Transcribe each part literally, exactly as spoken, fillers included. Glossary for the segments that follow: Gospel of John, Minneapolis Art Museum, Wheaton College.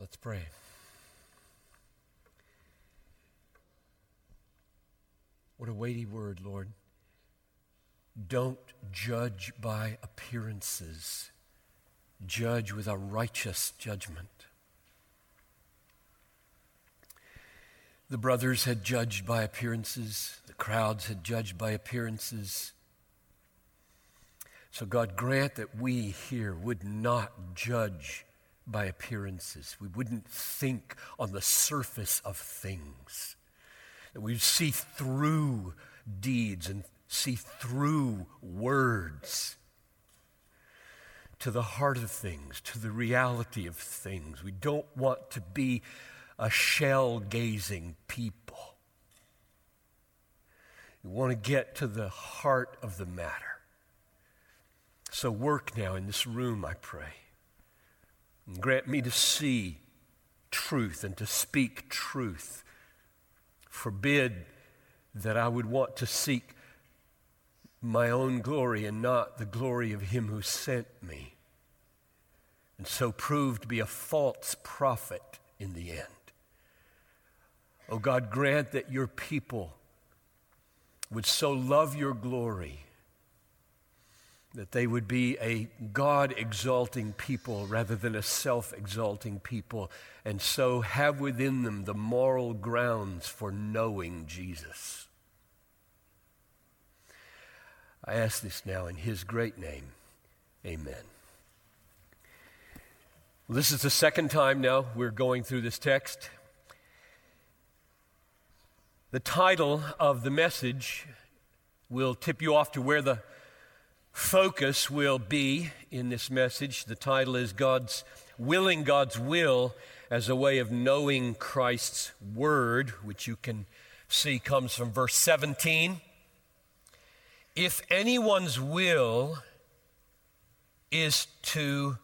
Let's pray. What a weighty word, Lord. Don't judge by appearances. Judge with a righteous judgment. The brothers had judged by appearances. The crowds had judged by appearances. So God, grant that we here would not judge by appearances. We wouldn't think on the surface of things. That we'd see through deeds and see through words to the heart of things, to the reality of things. We don't want to be a shell-gazing people. We want to get to the heart of the matter. So work now in this room, I pray. And grant me to see truth and to speak truth. Forbid that I would want to seek my own glory and not the glory of him who sent me, and so prove to be a false prophet in the end. Oh God, grant that your people would so love your glory that they would be a God-exalting people rather than a self-exalting people, and so have within them the moral grounds for knowing Jesus. I ask this now in his great name. Amen. Well, this is the second time now we're going through this text. The title of the message will tip you off to where the focus will be in this message. The title is God's Willing God's Will as a Way of Knowing Christ's Word, which you can see comes from verse seventeen. If anyone's will is to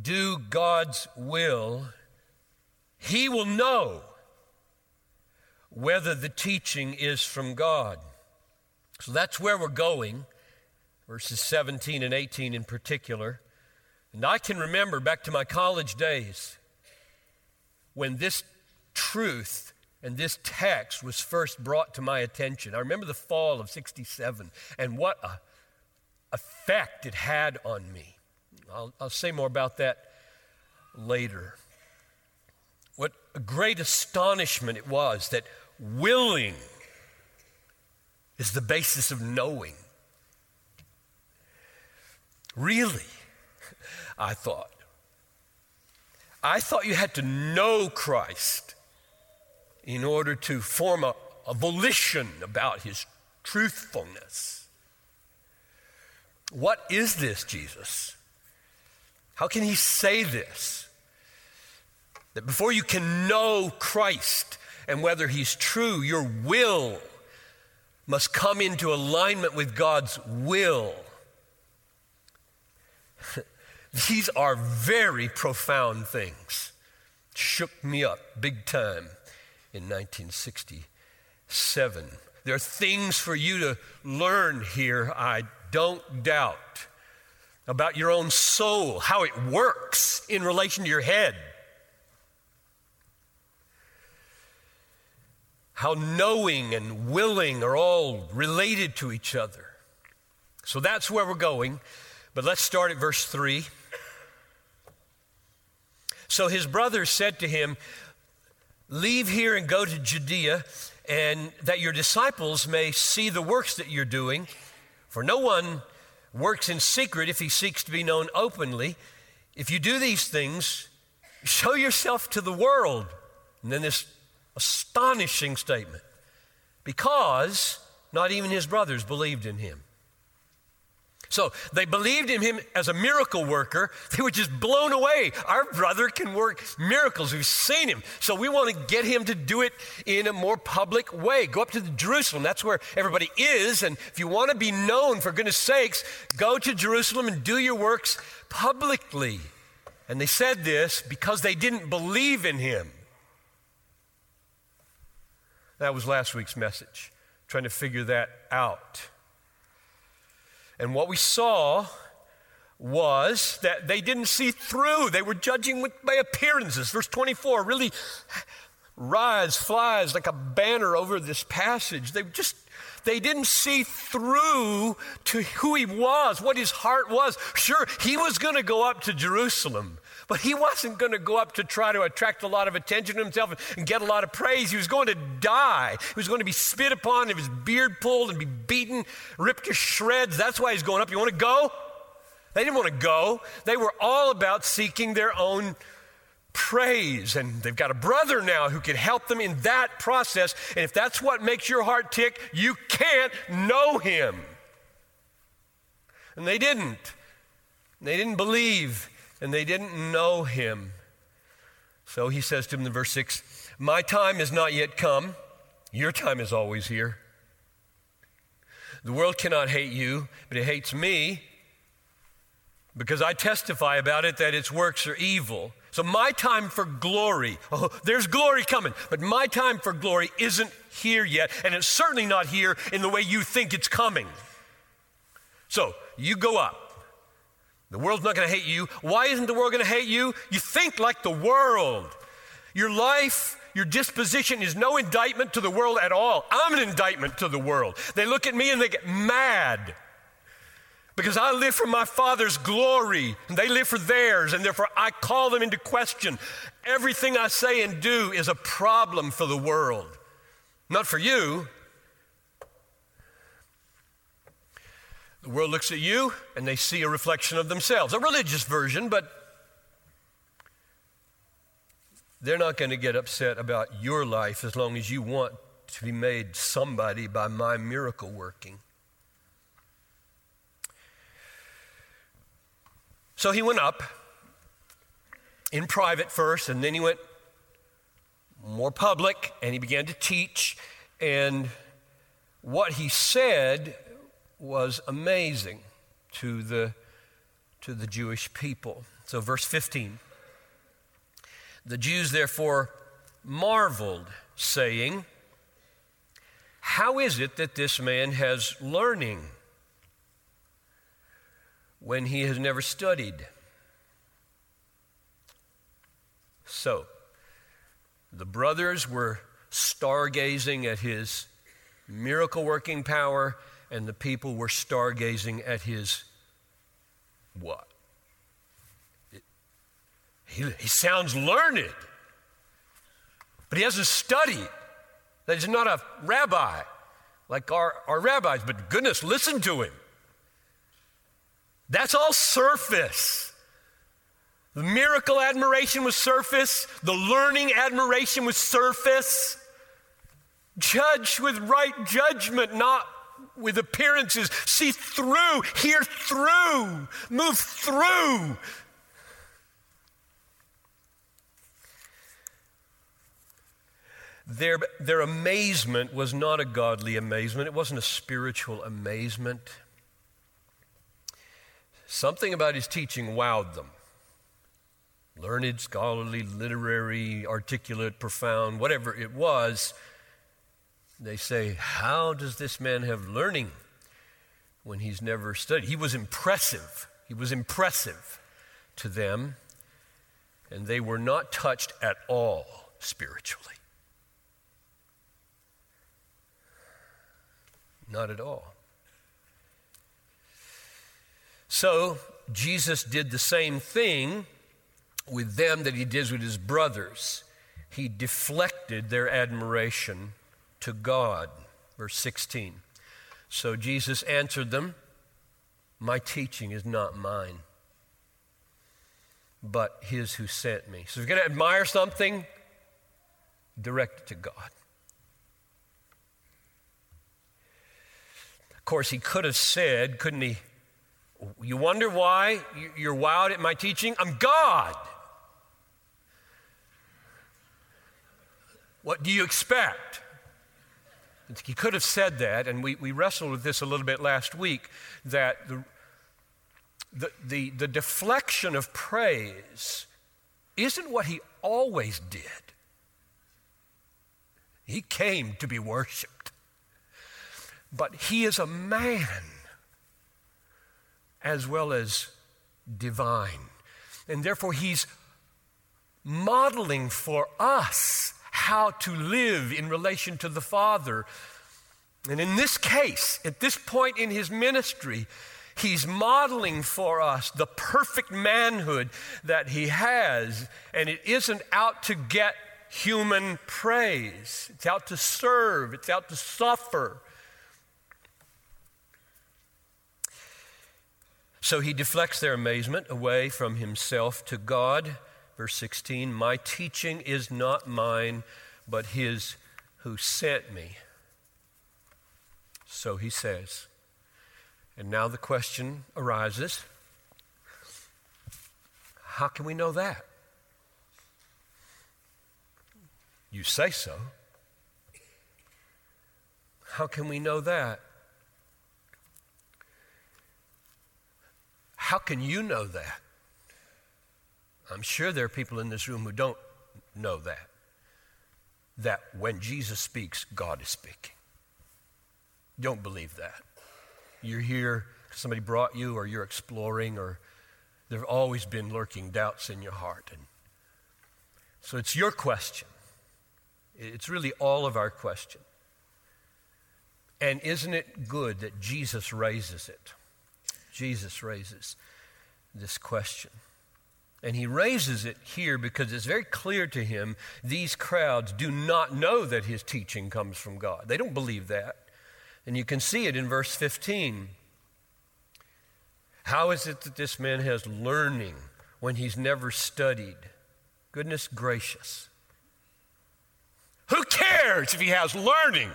do God's will, he will know whether the teaching is from God. So that's where we're going, verses seventeen and eighteen in particular. And I can remember back to my college days when this truth and this text was first brought to my attention. I remember the fall of sixty-seven and what a effect it had on me. I'll, I'll say more about that later. What a great astonishment it was that willing is the basis of knowing. Really, I thought. I thought you had to know Christ in order to form a, a volition about his truthfulness. What is this, Jesus? How can he say this? That before you can know Christ and whether he's true, your will must come into alignment with God's will. These are very profound things. Shook me up big time. In nineteen sixty-seven. There are things for you to learn here, I don't doubt, about your own soul, how it works in relation to your head, how knowing and willing are all related to each other. So that's where we're going, but let's start at verse three. So his brothers said to him, "Leave here and go to Judea, and that your disciples may see the works that you're doing. For no one works in secret if he seeks to be known openly. If you do these things, show yourself to the world." And then this astonishing statement, because not even his brothers believed in him. So they believed in him as a miracle worker. They were just blown away. Our brother can work miracles. We've seen him. So we want to get him to do it in a more public way. Go up to Jerusalem. That's where everybody is. And if you want to be known, for goodness sakes, go to Jerusalem and do your works publicly. And they said this because they didn't believe in him. That was last week's message, trying to figure that out. And what we saw was that they didn't see through. They were judging with, by appearances. Verse twenty-four really rides, flies like a banner over this passage. They just, they didn't see through to who he was, what his heart was. Sure, he was going to go up to Jerusalem, but he wasn't going to go up to try to attract a lot of attention to himself and get a lot of praise. He was going to die. He was going to be spit upon, and his beard pulled and be beaten, ripped to shreds. That's why he's going up. You want to go? They didn't want to go. They were all about seeking their own praise, and they've got a brother now who can help them in that process. And if that's what makes your heart tick, you can't know him. And they didn't. They didn't believe, and they didn't know him. So he says to them in verse six, "My time is not yet come. Your time is always here. The world cannot hate you, but it hates me because I testify about it that its works are evil." So my time for glory, oh, there's glory coming, but my time for glory isn't here yet, and it's certainly not here in the way you think it's coming. So you go up. The world's not going to hate you. Why isn't the world going to hate you? You think like the world. Your life, your disposition is no indictment to the world at all. I'm an indictment to the world. They look at me and they get mad, because I live for my Father's glory, and they live for theirs, and therefore I call them into question. Everything I say and do is a problem for the world, not for you. The world looks at you, and they see a reflection of themselves, a religious version, but they're not going to get upset about your life as long as you want to be made somebody by my miracle working. So he went up in private first, and then he went more public, and he began to teach. And what he said was amazing to the, to the Jewish people. So verse fifteen, the Jews therefore marveled, saying, "How is it that this man has learning when he has never studied?" So the brothers were stargazing at his miracle-working power, and the people were stargazing at his what? It, he, he sounds learned, but he hasn't studied. That he's not a rabbi like our, our rabbis, but goodness, listen to him. That's all surface. The miracle admiration was surface. The learning admiration was surface. Judge with right judgment, not with appearances. See through, hear through, move through. Their, their amazement was not a godly amazement. It wasn't a spiritual amazement. Something about his teaching wowed them. Learned, scholarly, literary, articulate, profound, whatever it was. They say, "How does this man have learning when he's never studied?" He was impressive. He was impressive to them. And they were not touched at all spiritually. Not at all. So Jesus did the same thing with them that he did with his brothers. He deflected their admiration to God. Verse sixteen. So Jesus answered them, "My teaching is not mine, but his who sent me." So if you're going to admire something, direct it to God. Of course, he could have said, couldn't he? "You wonder why you're wowed at my teaching? I'm God. What do you expect?" He could have said that, and we, we wrestled with this a little bit last week, that the, the, the, the deflection of praise isn't what he always did. He came to be worshiped. But he is a man as well as divine. And therefore, he's modeling for us how to live in relation to the Father. And in this case, at this point in his ministry, he's modeling for us the perfect manhood that he has, and it isn't out to get human praise. It's out to serve. It's out to suffer. So he deflects their amazement away from himself to God. Verse sixteen, my teaching is not mine, but his who sent me. So he says. And now the question arises, how can we know that? You say so. How can we know that? How can you know that? I'm sure there are people in this room who don't know that, that when Jesus speaks, God is speaking. Don't believe that. You're here, somebody brought you, or you're exploring, or there have always been lurking doubts in your heart. And so it's your question. It's really all of our question. And isn't it good that Jesus raises it? Jesus raises this question. And he raises it here because it's very clear to him these crowds do not know that his teaching comes from God. They don't believe that. And you can see it in verse fifteen. How is it that this man has learning when he's never studied? Goodness gracious. Who cares if he has learning?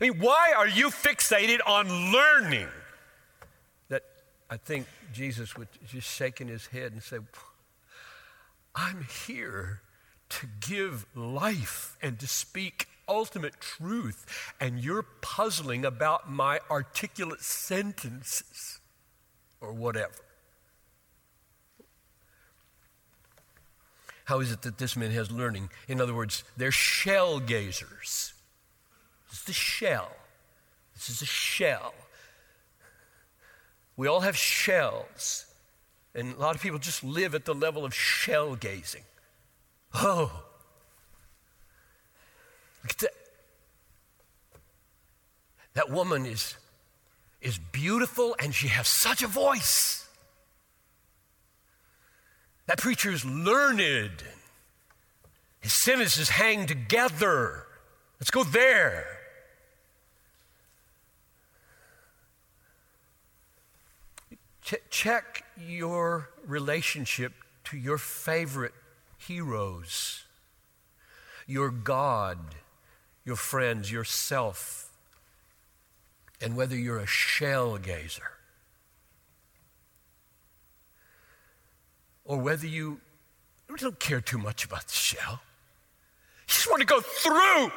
I mean, why are you fixated on learning? That I think Jesus was just shaking his head and say, I'm here to give life and to speak ultimate truth, and you're puzzling about my articulate sentences or whatever. How is it that this man has learning? In other words, they're shell gazers. This is the shell. This is a shell. We all have shells, and a lot of people just live at the level of shell gazing. Oh, That, that woman is, is beautiful, and she has such a voice. That preacher is learned. His sentences hang together. Let's go there. Ch- check your relationship to your favorite heroes, your God, your friends, yourself, and whether you're a shell gazer or whether you don't care too much about the shell. You just want to go through.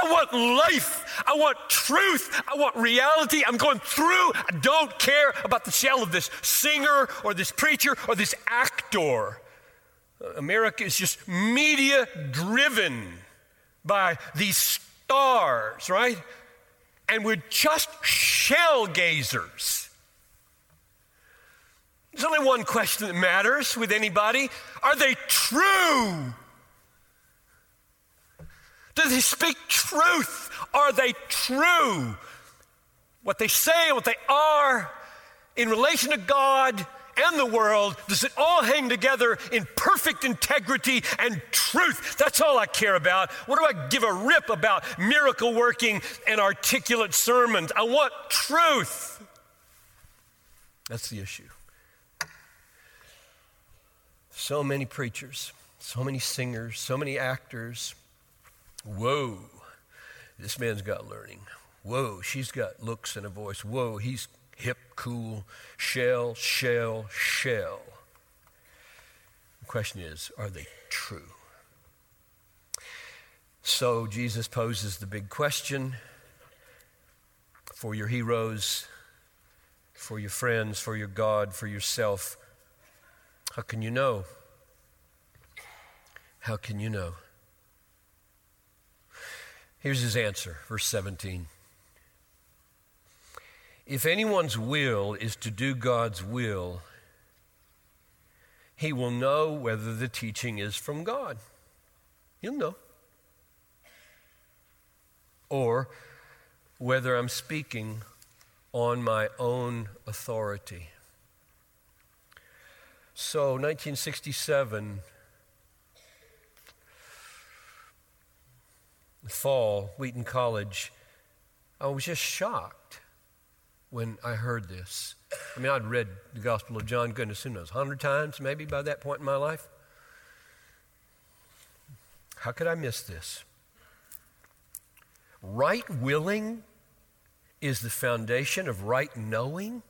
I want life. I want truth. I want reality. I'm going through. I don't care about the shell of this singer or this preacher or this actor. America is just media-driven by these stars, right? And we're just shell gazers. There's only one question that matters with anybody. Are they true? Do they speak truth? Are they true? What they say and what they are in relation to God and the world, does it all hang together in perfect integrity and truth? That's all I care about. What do I give a rip about miracle working and articulate sermons? I want truth. That's the issue. So many preachers, so many singers, so many actors. Whoa, this man's got learning. Whoa, she's got looks and a voice. Whoa, he's hip, cool, shell, shell, shell. The question is, are they true? So Jesus poses the big question for your heroes, for your friends, for your God, for yourself. How can you know? How can you know? Here's his answer, verse seventeen. If anyone's will is to do God's will, he will know whether the teaching is from God. You'll know. Or whether I'm speaking on my own authority. So, nineteen sixty-seven, fall, Wheaton College, I was just shocked when I heard this. I mean, I'd read the Gospel of John, goodness knows, a hundred times maybe by that point in my life. How could I miss this? Right willing is the foundation of right knowing.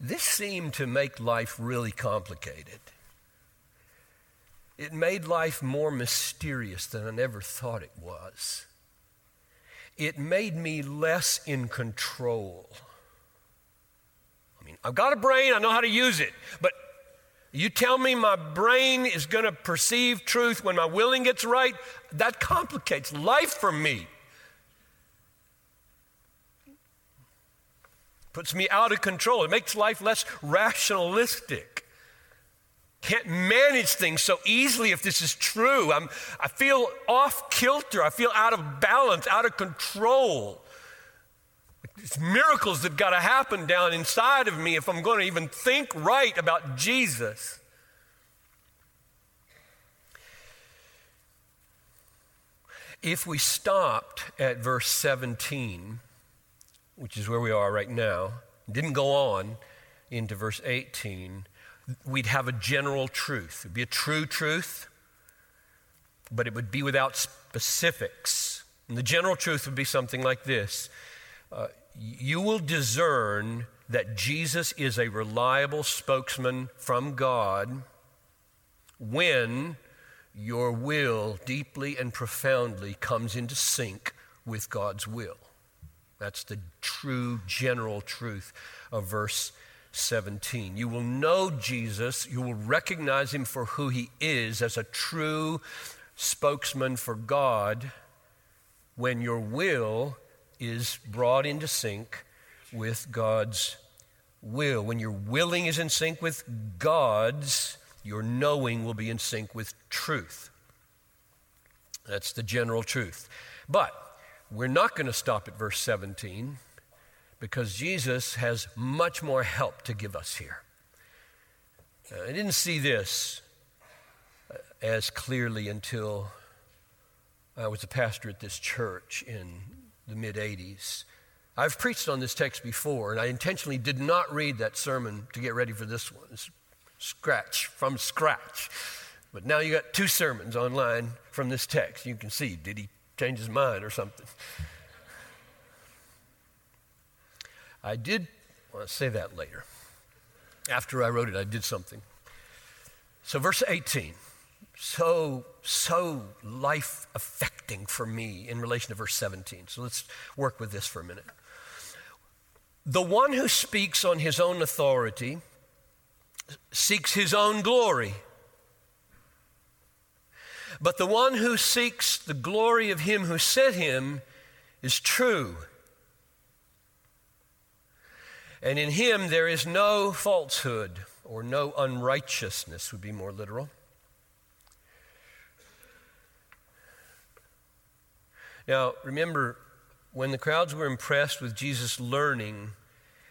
This seemed to make life really complicated. It made life more mysterious than I never thought it was. It made me less in control. I mean, I've got a brain, I know how to use it, but you tell me my brain is going to perceive truth when my willing gets right, that complicates life for me. Puts me out of control. It makes life less rationalistic. Can't manage things so easily if this is true. I'm, I feel off kilter. I feel out of balance, out of control. It's miracles that got to happen down inside of me if I'm going to even think right about Jesus. If we stopped at verse seventeen, which is where we are right now, didn't go on into verse eighteen, we'd have a general truth. It'd be a true truth, but it would be without specifics. And the general truth would be something like this. Uh, you will discern that Jesus is a reliable spokesman from God when your will deeply and profoundly comes into sync with God's will. That's the true general truth of verse seventeen. You will know Jesus. You will recognize him for who he is as a true spokesman for God when your will is brought into sync with God's will. When your willing is in sync with God's, your knowing will be in sync with truth. That's the general truth. But we're not going to stop at verse seventeen because Jesus has much more help to give us here. I didn't see this as clearly until I was a pastor at this church in the mid-eighties. I've preached on this text before, and I intentionally did not read that sermon to get ready for this one. It's scratch from scratch. But now you got two sermons online from this text. You can see, did he change his mind or something? I did, well, I'll say that later. After I wrote it, I did something. So verse eighteen, so, so life affecting for me in relation to verse seventeen. So let's work with this for a minute. The one who speaks on his own authority seeks his own glory. But the one who seeks the glory of him who sent him is true. And in him there is no falsehood, or no unrighteousness would be more literal. Now, remember, when the crowds were impressed with Jesus' learning,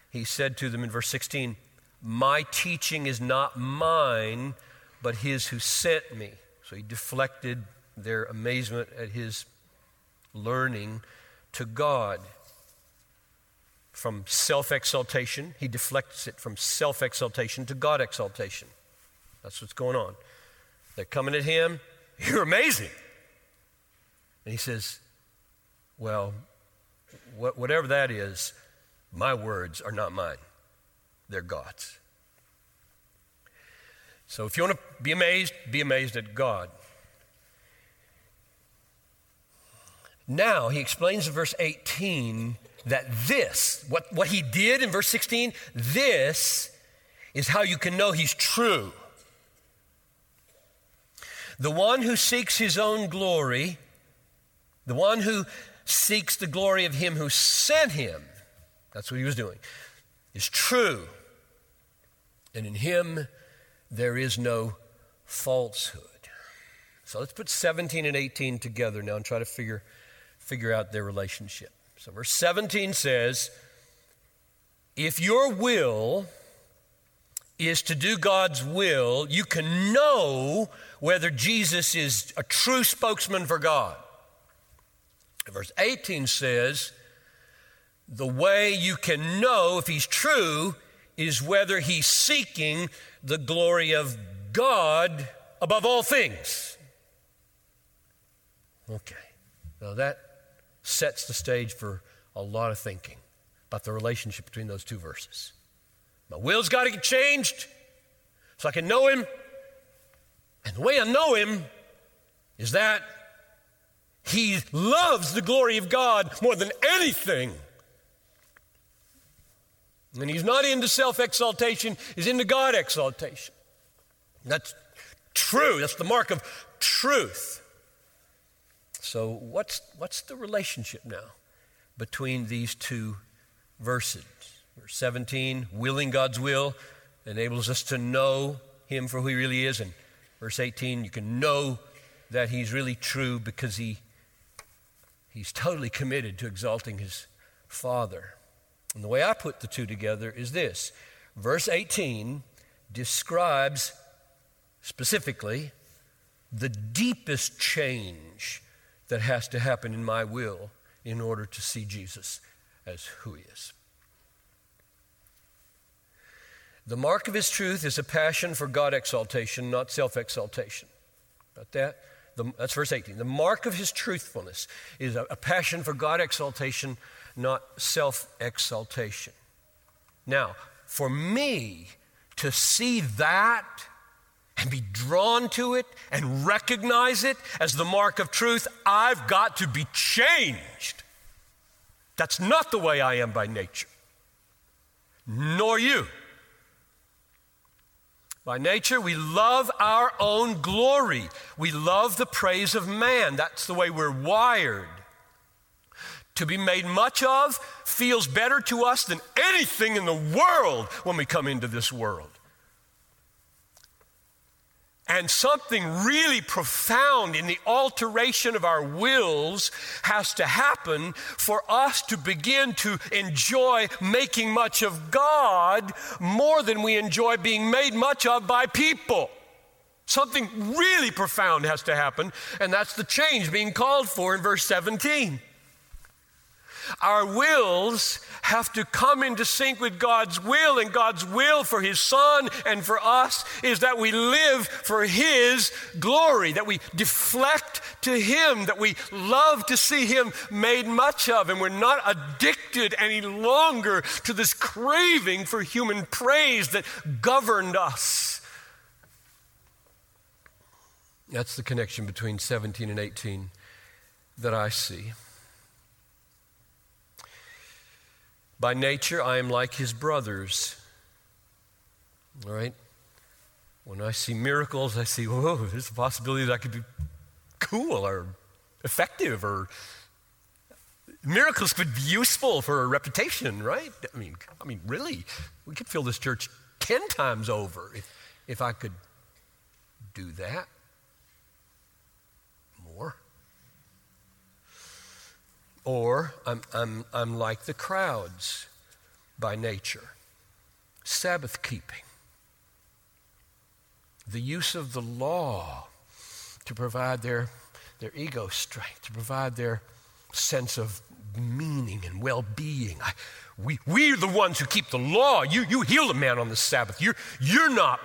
he said to them in verse sixteen, "My teaching is not mine, but his who sent me." So he deflected their amazement at his learning to God. From self-exaltation, he deflects it from self-exaltation to God-exaltation. That's what's going on. They're coming at him, "You're amazing." And he says, "Well, wh- whatever that is, my words are not mine. They're God's." So if you want to be amazed, be amazed at God. Now he explains in verse eighteen that this, what, what he did in verse sixteen, this is how you can know he's true. The one who seeks his own glory The one who seeks the glory of him who sent him, that's what he was doing, is true. And in him there is no falsehood. So let's put seventeen and eighteen together now and try to figure, figure out their relationship. So verse seventeen says, if your will is to do God's will, you can know whether Jesus is a true spokesman for God. Verse eighteen says, the way you can know if he's true is whether he's seeking the glory of God above all things. Okay, now that sets the stage for a lot of thinking about the relationship between those two verses. My will's got to get changed so I can know him. And the way I know him is that he loves the glory of God more than anything. And he's not into self-exaltation, he's into God-exaltation. That's true. That's the mark of truth. So what's, what's the relationship now between these two verses? Verse seventeen, willing God's will enables us to know him for who he really is. And verse eighteen, you can know that he's really true because he he's totally committed to exalting his Father. And the way I put the two together is this. Verse eighteen describes specifically the deepest change that has to happen in my will in order to see Jesus as who he is. The mark of his truth is a passion for God exaltation, not self-exaltation. About that? The, that's verse eighteen. The mark of his truthfulness is a, a passion for God exaltation, not self-exaltation. Now, for me to see that and be drawn to it and recognize it as the mark of truth, I've got to be changed. That's not the way I am by nature, nor you. By nature, we love our own glory. We love the praise of man. That's the way we're wired. To be made much of feels better to us than anything in the world when we come into this world. And something really profound in the alteration of our wills has to happen for us to begin to enjoy making much of God more than we enjoy being made much of by people. Something really profound has to happen, and that's the change being called for in verse seventeen. Our wills have to come into sync with God's will, and God's will for his Son and for us is that we live for his glory, that we deflect to him, that we love to see him made much of, and we're not addicted any longer to this craving for human praise that governed us. That's the connection between seventeen and eighteen that I see. By nature, I am like his brothers, all right? When I see miracles, I see, whoa, there's a possibility that I could be cool or effective, or miracles could be useful for a reputation, right? I mean, I mean, really, we could fill this church ten times over if, if I could do that more. Or I'm, I'm, I'm like the crowds by nature. Sabbath keeping. The use of the law to provide their, their ego strength, to provide their sense of meaning and well-being. I, we, we're the ones who keep the law. You, you heal the man on the Sabbath. You're, you're not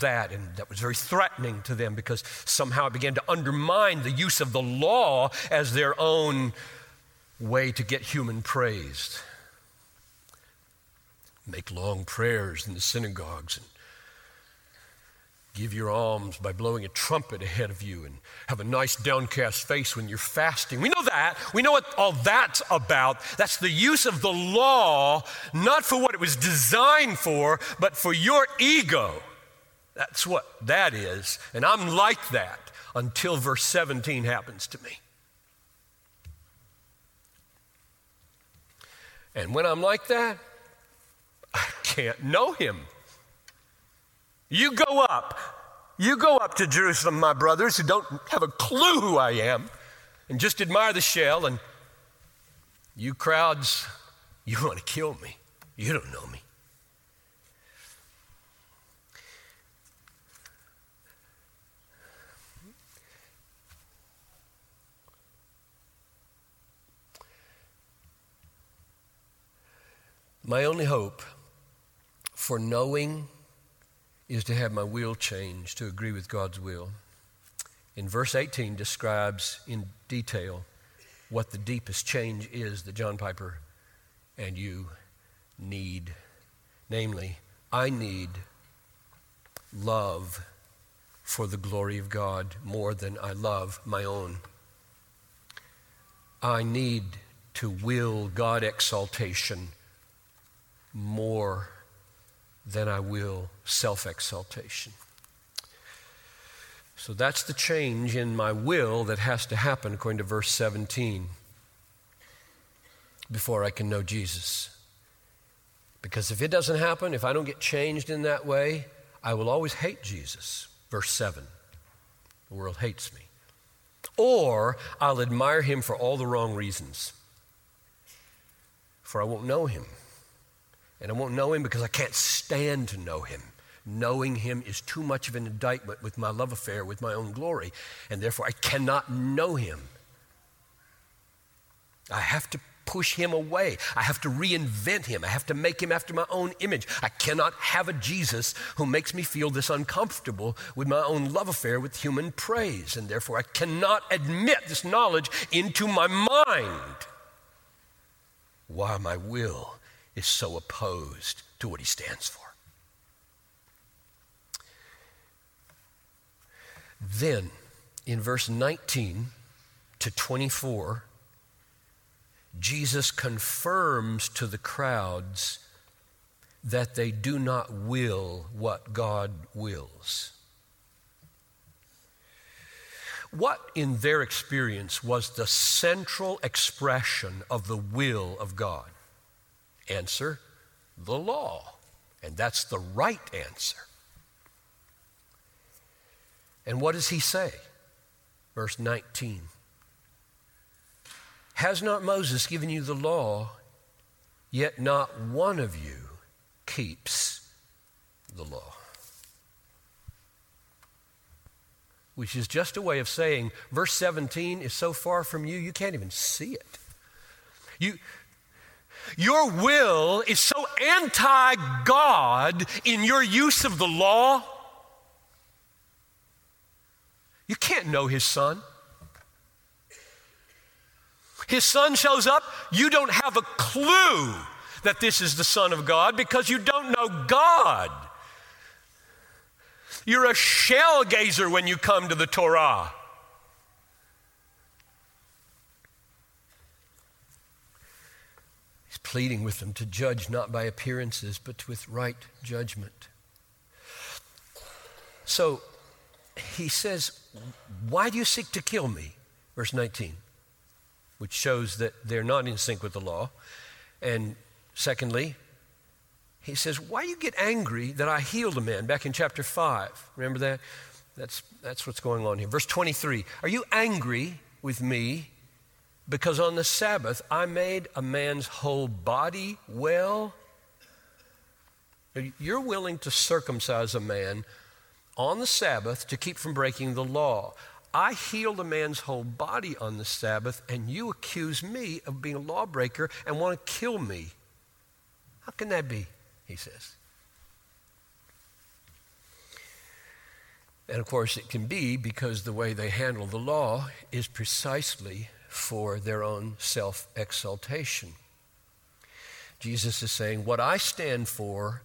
that, and that was very threatening to them because somehow it began to undermine the use of the law as their own way to get human praised. Make long prayers in the synagogues and give your alms by blowing a trumpet ahead of you and have a nice downcast face when you're fasting. We know that. We know what all that's about. That's the use of the law, not for what it was designed for, but for your ego. That's what that is. And I'm like that until verse seventeen happens to me. And when I'm like that, I can't know him. You go up. You go up to Jerusalem, my brothers, who don't have a clue who I am and just admire the shell. And you crowds, you want to kill me. You don't know me. My only hope for knowing is to have my will changed to agree with God's will. In verse eighteen describes in detail what the deepest change is that John Piper and you need. Namely, I need love for the glory of God more than I love my own. I need to will God exaltation more than I will self-exaltation. So that's the change in my will that has to happen according to verse seventeen before I can know Jesus. Because if it doesn't happen, if I don't get changed in that way, I will always hate Jesus. Verse seven, the world hates me. Or I'll admire him for all the wrong reasons, for I won't know him. And I won't know him because I can't stand to know him. Knowing him is too much of an indictment with my love affair, with my own glory, and therefore I cannot know him. I have to push him away. I have to reinvent him. I have to make him after my own image. I cannot have a Jesus who makes me feel this uncomfortable with my own love affair with human praise, and therefore I cannot admit this knowledge into my mind. Why my will is so opposed to what he stands for. Then, in verse nineteen to twenty-four, Jesus confirms to the crowds that they do not will what God wills. What, in their experience, was the central expression of the will of God? Answer, the law. And that's the right answer. And what does he say? Verse nineteen. Has not Moses given you the law, yet not one of you keeps the law? Which is just a way of saying verse seventeen is so far from you, you can't even see it. You... Your will is so anti-God in your use of the law. You can't know his son. His son shows up. You don't have a clue that this is the Son of God because you don't know God. You're a shell gazer when you come to the Torah. Pleading with them to judge not by appearances, but with right judgment. So he says, why do you seek to kill me? Verse nineteen, which shows that they're not in sync with the law. And secondly, he says, why do you get angry that I healed a man? Back in chapter five, remember that? That's, that's what's going on here. Verse twenty-three, are you angry with me? Because on the Sabbath, I made a man's whole body well. You're willing to circumcise a man on the Sabbath to keep from breaking the law. I healed a man's whole body on the Sabbath, and you accuse me of being a lawbreaker and want to kill me. How can that be? He says. And of course, it can be because the way they handle the law is precisely for their own self-exaltation. Jesus is saying, what I stand for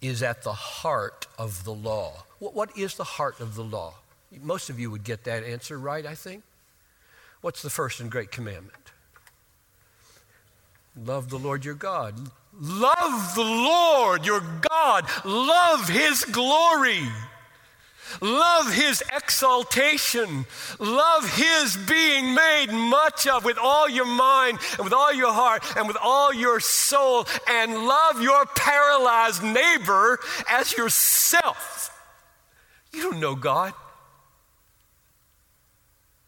is at the heart of the law. What is the heart of the law? Most of you would get that answer right, I think. What's the first and great commandment? Love the Lord your God. Love the Lord your God. Love his glory. Love his exaltation. Love his being made much of with all your mind and with all your heart and with all your soul. And love your paralyzed neighbor as yourself. You don't know God.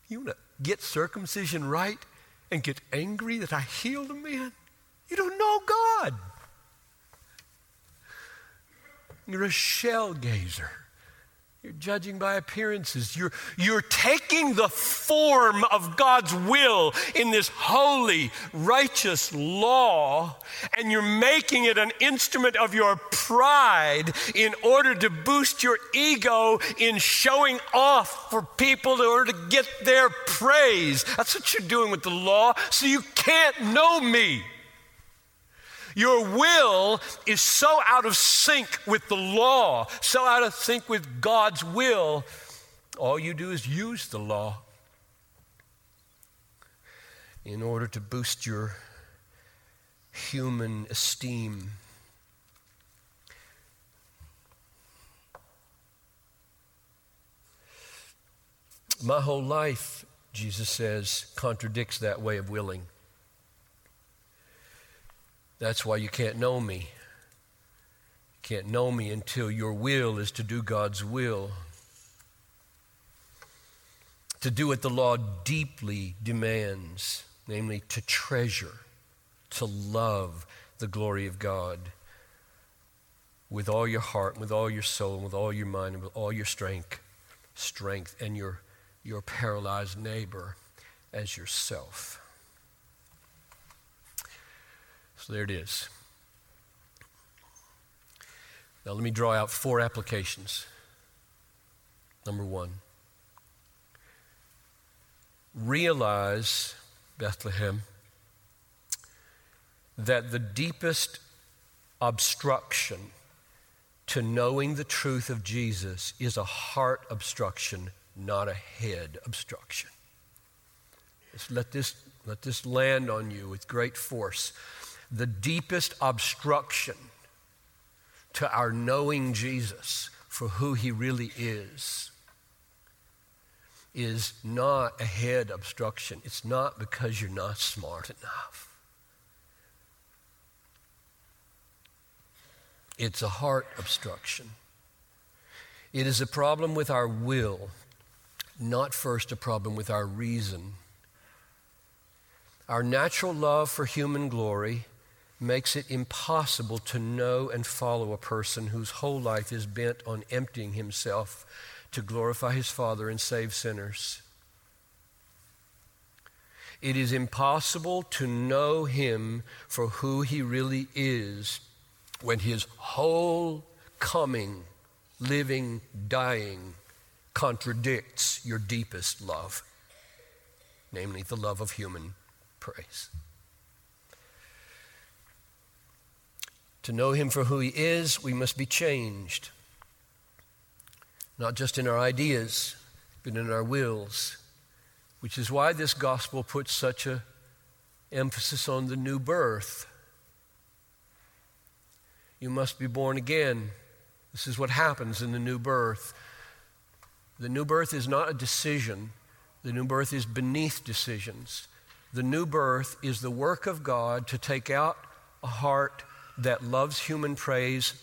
You want to get circumcision right and get angry that I healed a man? You don't know God. You're a shell gazer. You're judging by appearances. You're, you're taking the form of God's will in this holy, righteous law, and you're making it an instrument of your pride in order to boost your ego in showing off for people in order to get their praise. That's what you're doing with the law, so you can't know me. Your will is so out of sync with the law, so out of sync with God's will, all you do is use the law in order to boost your human esteem. My whole life, Jesus says, contradicts that way of willing. That's why you can't know me. You can't know me until your will is to do God's will. To do what the law deeply demands, namely to treasure, to love the glory of God with all your heart, with all your soul, and with all your mind, and with all your strength, strength, and your, your paralyzed neighbor as yourself. So there it is. Now let me draw out four applications. Number one, realize, Bethlehem, that the deepest obstruction to knowing the truth of Jesus is a heart obstruction, not a head obstruction. Just let this, let this land on you with great force. The deepest obstruction to our knowing Jesus for who he really is is not a head obstruction. It's not because you're not smart enough. It's a heart obstruction. It is a problem with our will, not first a problem with our reason. Our natural love for human glory makes it impossible to know and follow a person whose whole life is bent on emptying himself to glorify his Father and save sinners. It is impossible to know him for who he really is when his whole coming, living, dying contradicts your deepest love, namely the love of human praise. To know him for who he is, we must be changed, not just in our ideas, but in our wills, which is why this gospel puts such an emphasis on the new birth. You must be born again. This is what happens in the new birth. The new birth is not a decision. The new birth is beneath decisions. The new birth is the work of God to take out a heart that loves human praise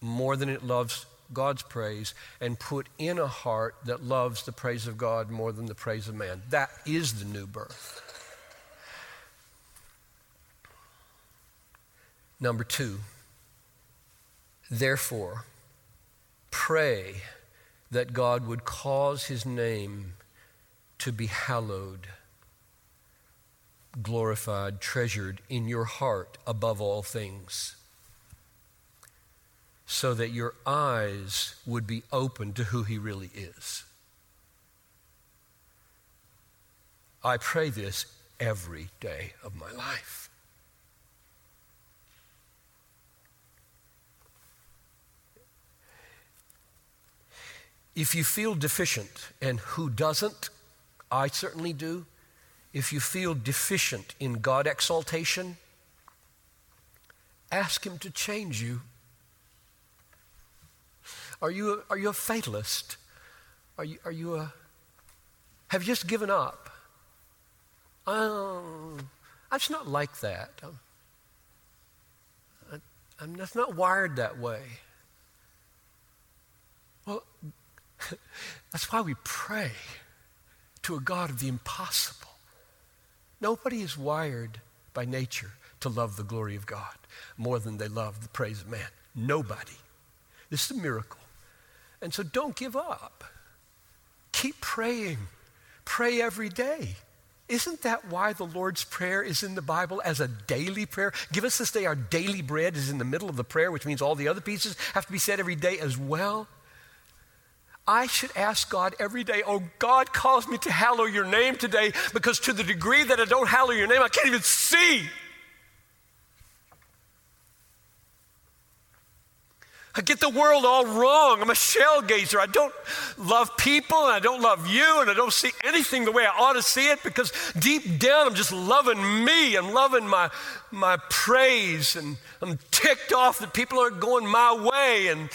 more than it loves God's praise, and put in a heart that loves the praise of God more than the praise of man. That is the new birth. Number two, therefore, pray that God would cause his name to be hallowed, glorified, treasured in your heart above all things, so that your eyes would be open to who he really is. I pray this every day of my life. If you feel deficient, and who doesn't? I certainly do. If you feel deficient in God exaltation, ask him to change you. Are you, are you a fatalist? Are you, are you a, have you just given up? Um, I'm just not like that. I'm, I, I'm just not wired that way. Well, that's why we pray to a God of the impossible. Nobody is wired by nature to love the glory of God more than they love the praise of man. Nobody. This is a miracle. And so don't give up. Keep praying. Pray every day. Isn't that why the Lord's Prayer is in the Bible as a daily prayer? Give us this day our daily bread is in the middle of the prayer, which means all the other pieces have to be said every day as well. I should ask God every day, oh, God calls me to hallow your name today, because to the degree that I don't hallow your name, I can't even see. I get the world all wrong. I'm a shell gazer. I don't love people, and I don't love you, and I don't see anything the way I ought to see it, because deep down I'm just loving me. I'm loving my, my praise, and I'm ticked off that people aren't going my way. And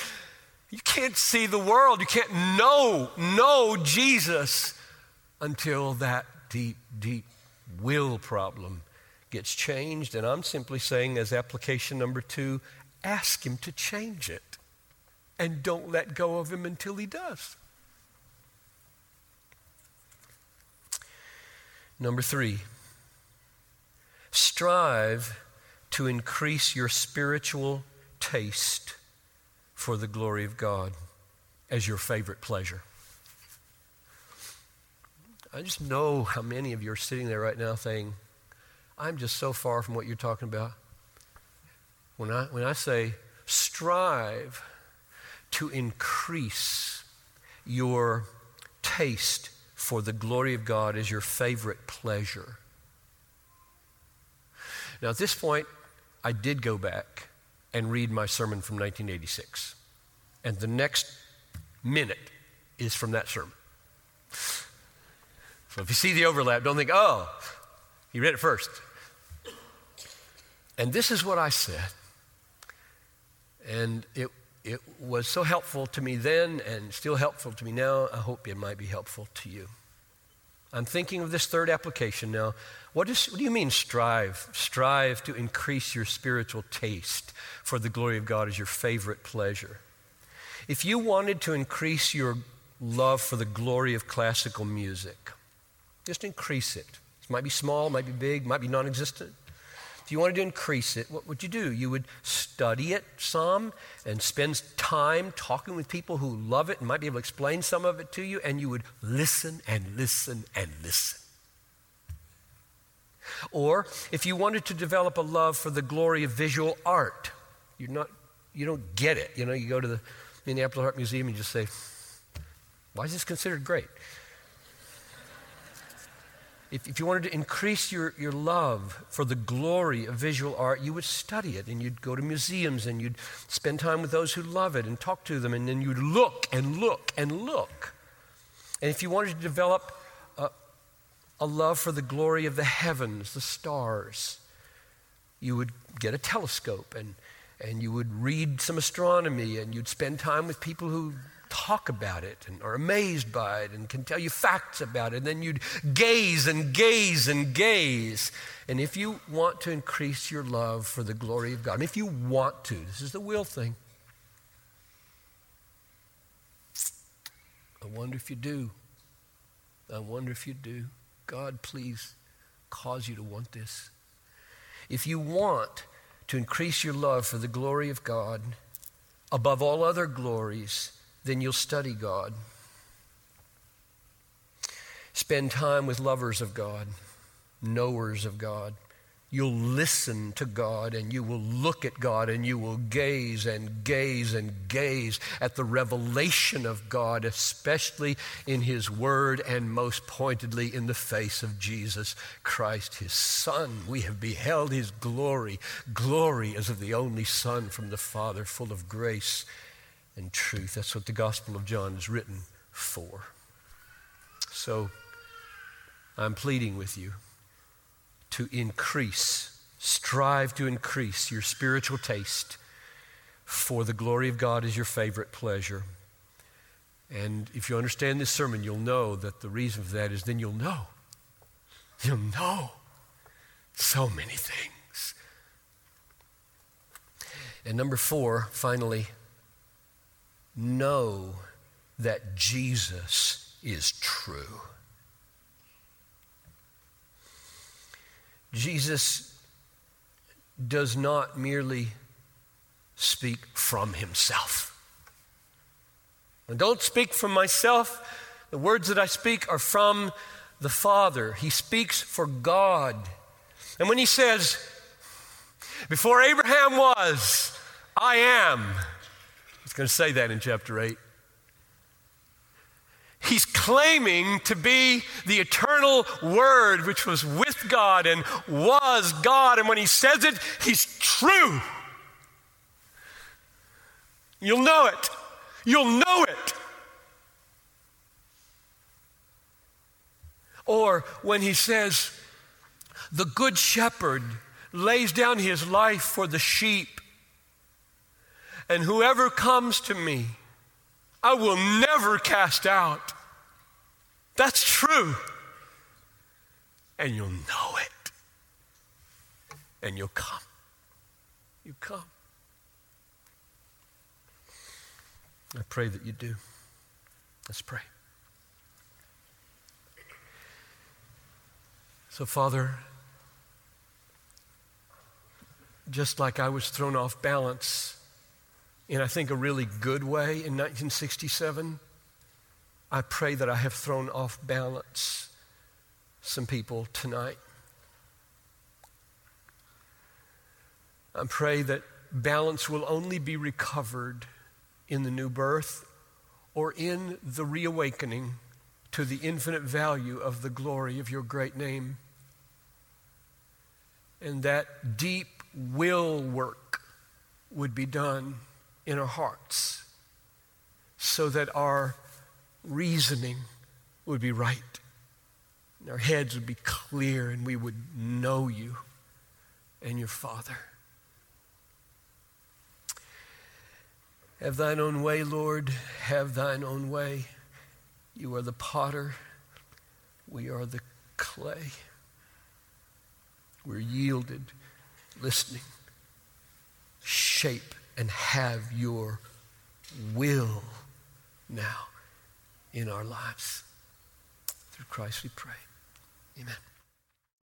you can't see the world. You can't know, know Jesus until that deep, deep will problem gets changed. And I'm simply saying, as application number two, ask him to change it. And don't let go of him until he does. Number three, strive to increase your spiritual taste for the glory of God as your favorite pleasure. I just know how many of you are sitting there right now saying, I'm just so far from what you're talking about. When I, when I say strive to increase your taste for the glory of God as your favorite pleasure. Now, at this point, I did go back and read my sermon from nineteen eighty-six. And the next minute is from that sermon. So if you see the overlap, don't think, oh, he read it first. And this is what I said. And it it was so helpful to me then and still helpful to me now. I hope it might be helpful to you. I'm thinking of this third application now. What, is, what do you mean strive? Strive to increase your spiritual taste for the glory of God as your favorite pleasure. If you wanted to increase your love for the glory of classical music, just increase it. It might be small, might be big, might be non-existent. If you wanted to increase it, what would you do? You would study it some and spend time talking with people who love it and might be able to explain some of it to you, and you would listen and listen and listen. Or if you wanted to develop a love for the glory of visual art, you're not, you don't get it. You know, you go to the Minneapolis Art Museum and you just say, why is this considered great? If, if you wanted to increase your, your love for the glory of visual art, you would study it, and you'd go to museums, and you'd spend time with those who love it and talk to them, and then you'd look and look and look. And if you wanted to develop a, a love for the glory of the heavens, the stars, you would get a telescope, and, and you would read some astronomy, and you'd spend time with people who talk about it and are amazed by it and can tell you facts about it. And then you'd gaze and gaze and gaze. And if you want to increase your love for the glory of God, and if you want to, this is the will thing. I wonder if you do. I wonder if you do. God, please cause you to want this. If you want to increase your love for the glory of God above all other glories, then you'll study God. Spend time with lovers of God, knowers of God. You'll listen to God, and you will look at God, and you will gaze and gaze and gaze at the revelation of God, especially in his word and most pointedly in the face of Jesus Christ, his Son. We have beheld his glory, glory as of the only Son from the Father, full of grace and truth. That's what the Gospel of John is written for. So I'm pleading with you to increase, strive to increase your spiritual taste for the glory of God as your favorite pleasure And if you understand this sermon, you'll know that the reason for that is then you'll know. You'll know so many things. And number four, finally, know that Jesus is true. Jesus does not merely speak from himself. And don't speak from myself. The words that I speak are from the Father. He speaks for God. And when he says, before Abraham was, I am. He's going to say that in chapter eight. He's claiming to be the eternal Word, which was with God and was God. And when he says it, he's true. You'll know it. You'll know it. Or when he says, the good shepherd lays down his life for the sheep, and whoever comes to me, I will never cast out. That's true. And you'll know it. And you'll come. You come. I pray that you do. Let's pray. So, Father, just like I was thrown off balance in, I think, a really good way in nineteen sixty-seven, I pray that I have thrown off balance some people tonight. I pray that balance will only be recovered in the new birth, or in the reawakening to the infinite value of the glory of your great name. And that deep will work would be done in our hearts so that our reasoning would be right, and our heads would be clear, and we would know you and your Father. Have thine own way, Lord, have thine own way. You are the potter, we are the clay. We're yielded, listening. Shape and have your will now in our lives. Through Christ we pray, amen.